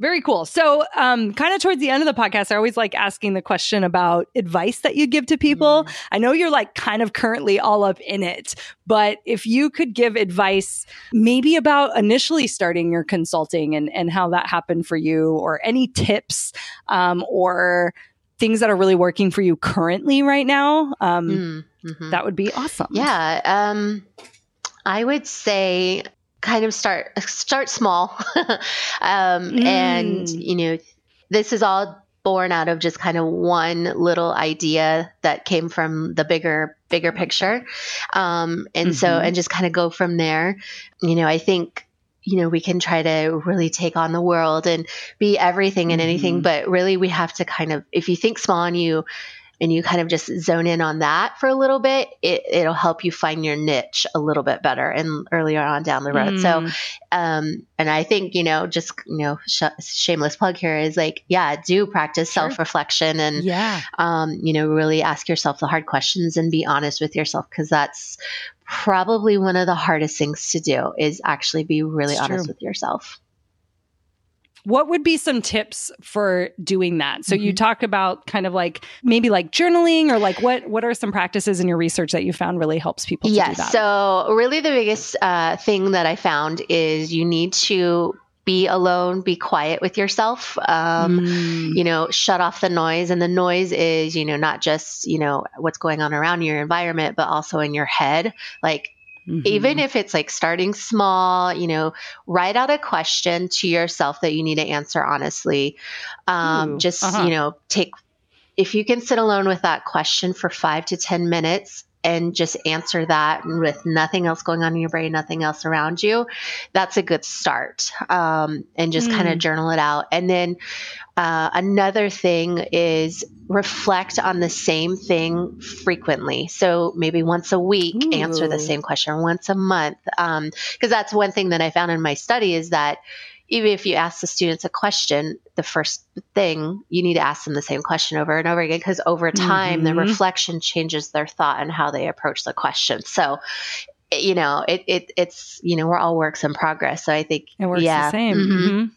very cool. So um, kind of towards the end of the podcast, I always like asking the question about advice that you'd give to people. Mm. I know you're like kind of currently all up in it, but if you could give advice maybe about initially starting your consulting and, and how that happened for you, or any tips um, or things that are really working for you currently right now, um, mm. mm-hmm. that would be awesome. Yeah. Um, I would say... kind of start, start small. um, mm. And, you know, this is all born out of just kind of one little idea that came from the bigger, bigger picture. Um, and mm-hmm. so, and just kind of go from there. You know, I think, you know, we can try to really take on the world and be everything and mm-hmm. anything, but really we have to kind of, if you think small and you, and you kind of just zone in on that for a little bit, it, it'll help you find your niche a little bit better and earlier on down the road. Mm. So, um, and I think, you know, just, you know, sh- shameless plug here is like, yeah, do practice sure. self-reflection and, yeah. um, you know, really ask yourself the hard questions and be honest with yourself. Cause that's probably one of the hardest things to do is actually be really it's honest true. with yourself. What would be some tips for doing that? So mm-hmm. you talk about kind of like maybe like journaling or like what what are some practices in your research that you found really helps people to yes, do that? So really the biggest uh, thing that I found is you need to be alone, be quiet with yourself, um, mm. you know, shut off the noise. And the noise is, you know, not just, you know, what's going on around your environment, but also in your head, like mm-hmm. even if it's like starting small, you know, write out a question to yourself that you need to answer honestly. Um, Ooh, just, uh-huh. you know, take, if you can sit alone with that question for five to ten minutes and just answer that with nothing else going on in your brain, nothing else around you, that's a good start. Um, and just mm. kind of journal it out. And then uh, another thing is reflect on the same thing frequently. So maybe once a week, Ooh. answer the same question, once a month. Um, because that's one thing that I found in my study is that even if you ask the students a question, the first thing you need to ask them the same question over and over again, because over time, mm-hmm. the reflection changes their thought and how they approach the question. So, you know, it, it it's, you know, we're all works in progress. So I think it works yeah, the same. Mm-hmm. Mm-hmm.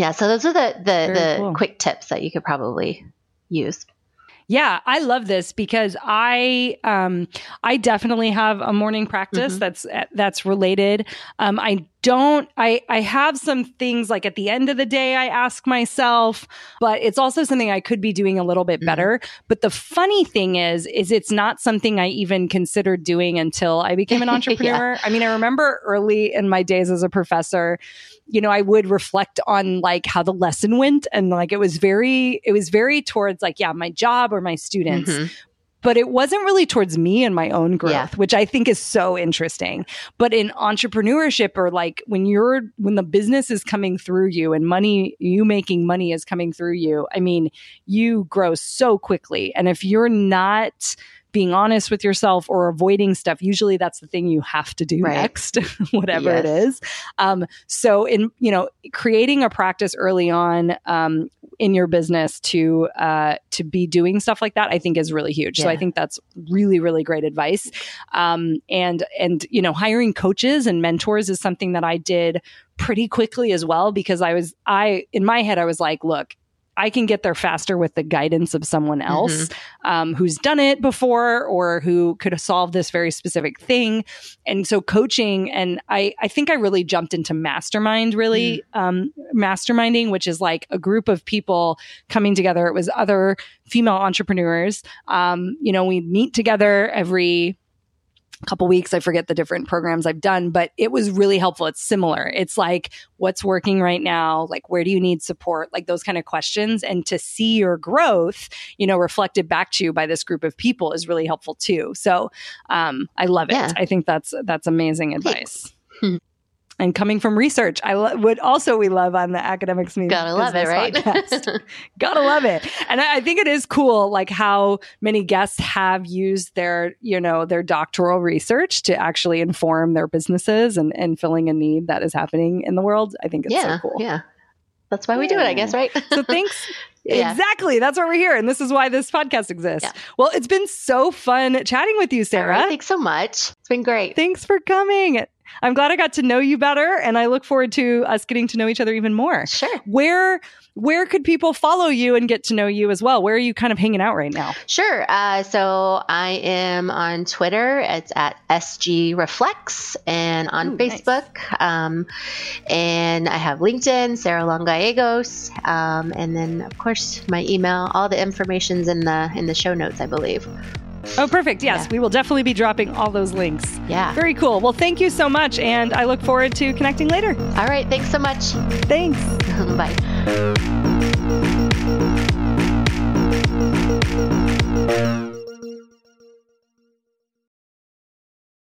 Yeah. So those are the, the, the cool. quick tips that you could probably use. Yeah, I love this because I um, I definitely have a morning practice mm-hmm. that's that's related. Um, I don't I I have some things like at the end of the day I ask myself, but it's also something I could be doing a little bit mm-hmm. better. But the funny thing is, is it's not something I even considered doing until I became an entrepreneur. yeah. I mean, I remember early in my days as a professor, you know, I would reflect on like how the lesson went, and like it was very it was very towards like yeah my job or my students. Mm-hmm. But it wasn't really towards me and my own growth, yeah. which I think is so interesting. But in entrepreneurship, or like when you're, when the business is coming through you and money, you making money is coming through you, I mean, you grow so quickly. And if you're not being honest with yourself or avoiding stuff, usually that's the thing you have to do right. next, whatever yes. it is. Um, so in, you know, creating a practice early on um, in your business to, uh, to be doing stuff like that, I think is really huge. Yeah. So I think that's really, really great advice. Um, and, and, you know, hiring coaches and mentors is something that I did pretty quickly as well, because I was, I, in my head, I was like, look, I can get there faster with the guidance of someone else mm-hmm. um, who's done it before or who could solve this very specific thing. And so coaching, and I, I think I really jumped into mastermind, really mm. um, masterminding, which is like a group of people coming together. It was other female entrepreneurs. Um, you know, we meet together every couple weeks. I forget the different programs I've done, but it was really helpful. It's similar. It's like, what's working right now? Like, where do you need support? Like those kind of questions. And to see your growth, you know, reflected back to you by this group of people is really helpful too. So um, I love it. Yeah. I think that's, that's amazing advice. And coming from research, I lo- would also we love on the Academics Mean Business podcast. Right? Gotta love it. And I, I think it is cool, like how many guests have used their, you know, their doctoral research to actually inform their businesses and, and filling a need that is happening in the world. I think it's yeah, so cool. Yeah. That's why we do it, I guess, right? So thanks. Yeah. Exactly. That's why we're here. And this is why this podcast exists. Yeah. Well, it's been so fun chatting with you, Sarah. Right, thanks so much. It's been great. Thanks for coming. I'm glad I got to know you better, and I look forward to us getting to know each other even more. Sure. Where where could people follow you and get to know you as well? Where are you kind of hanging out right now? Sure. Uh, so I am on Twitter. It's at S G Reflex, and on Ooh, Facebook. Nice. Um, and I have LinkedIn, Sarah Gallegos, um, and then of course my email. All the information's in the in the show notes, I believe. Oh, perfect. Yes, yeah. We will definitely be dropping all those links. Yeah. Very cool. Well, thank you so much. And I look forward to connecting later. All right. Thanks so much. Thanks. Bye.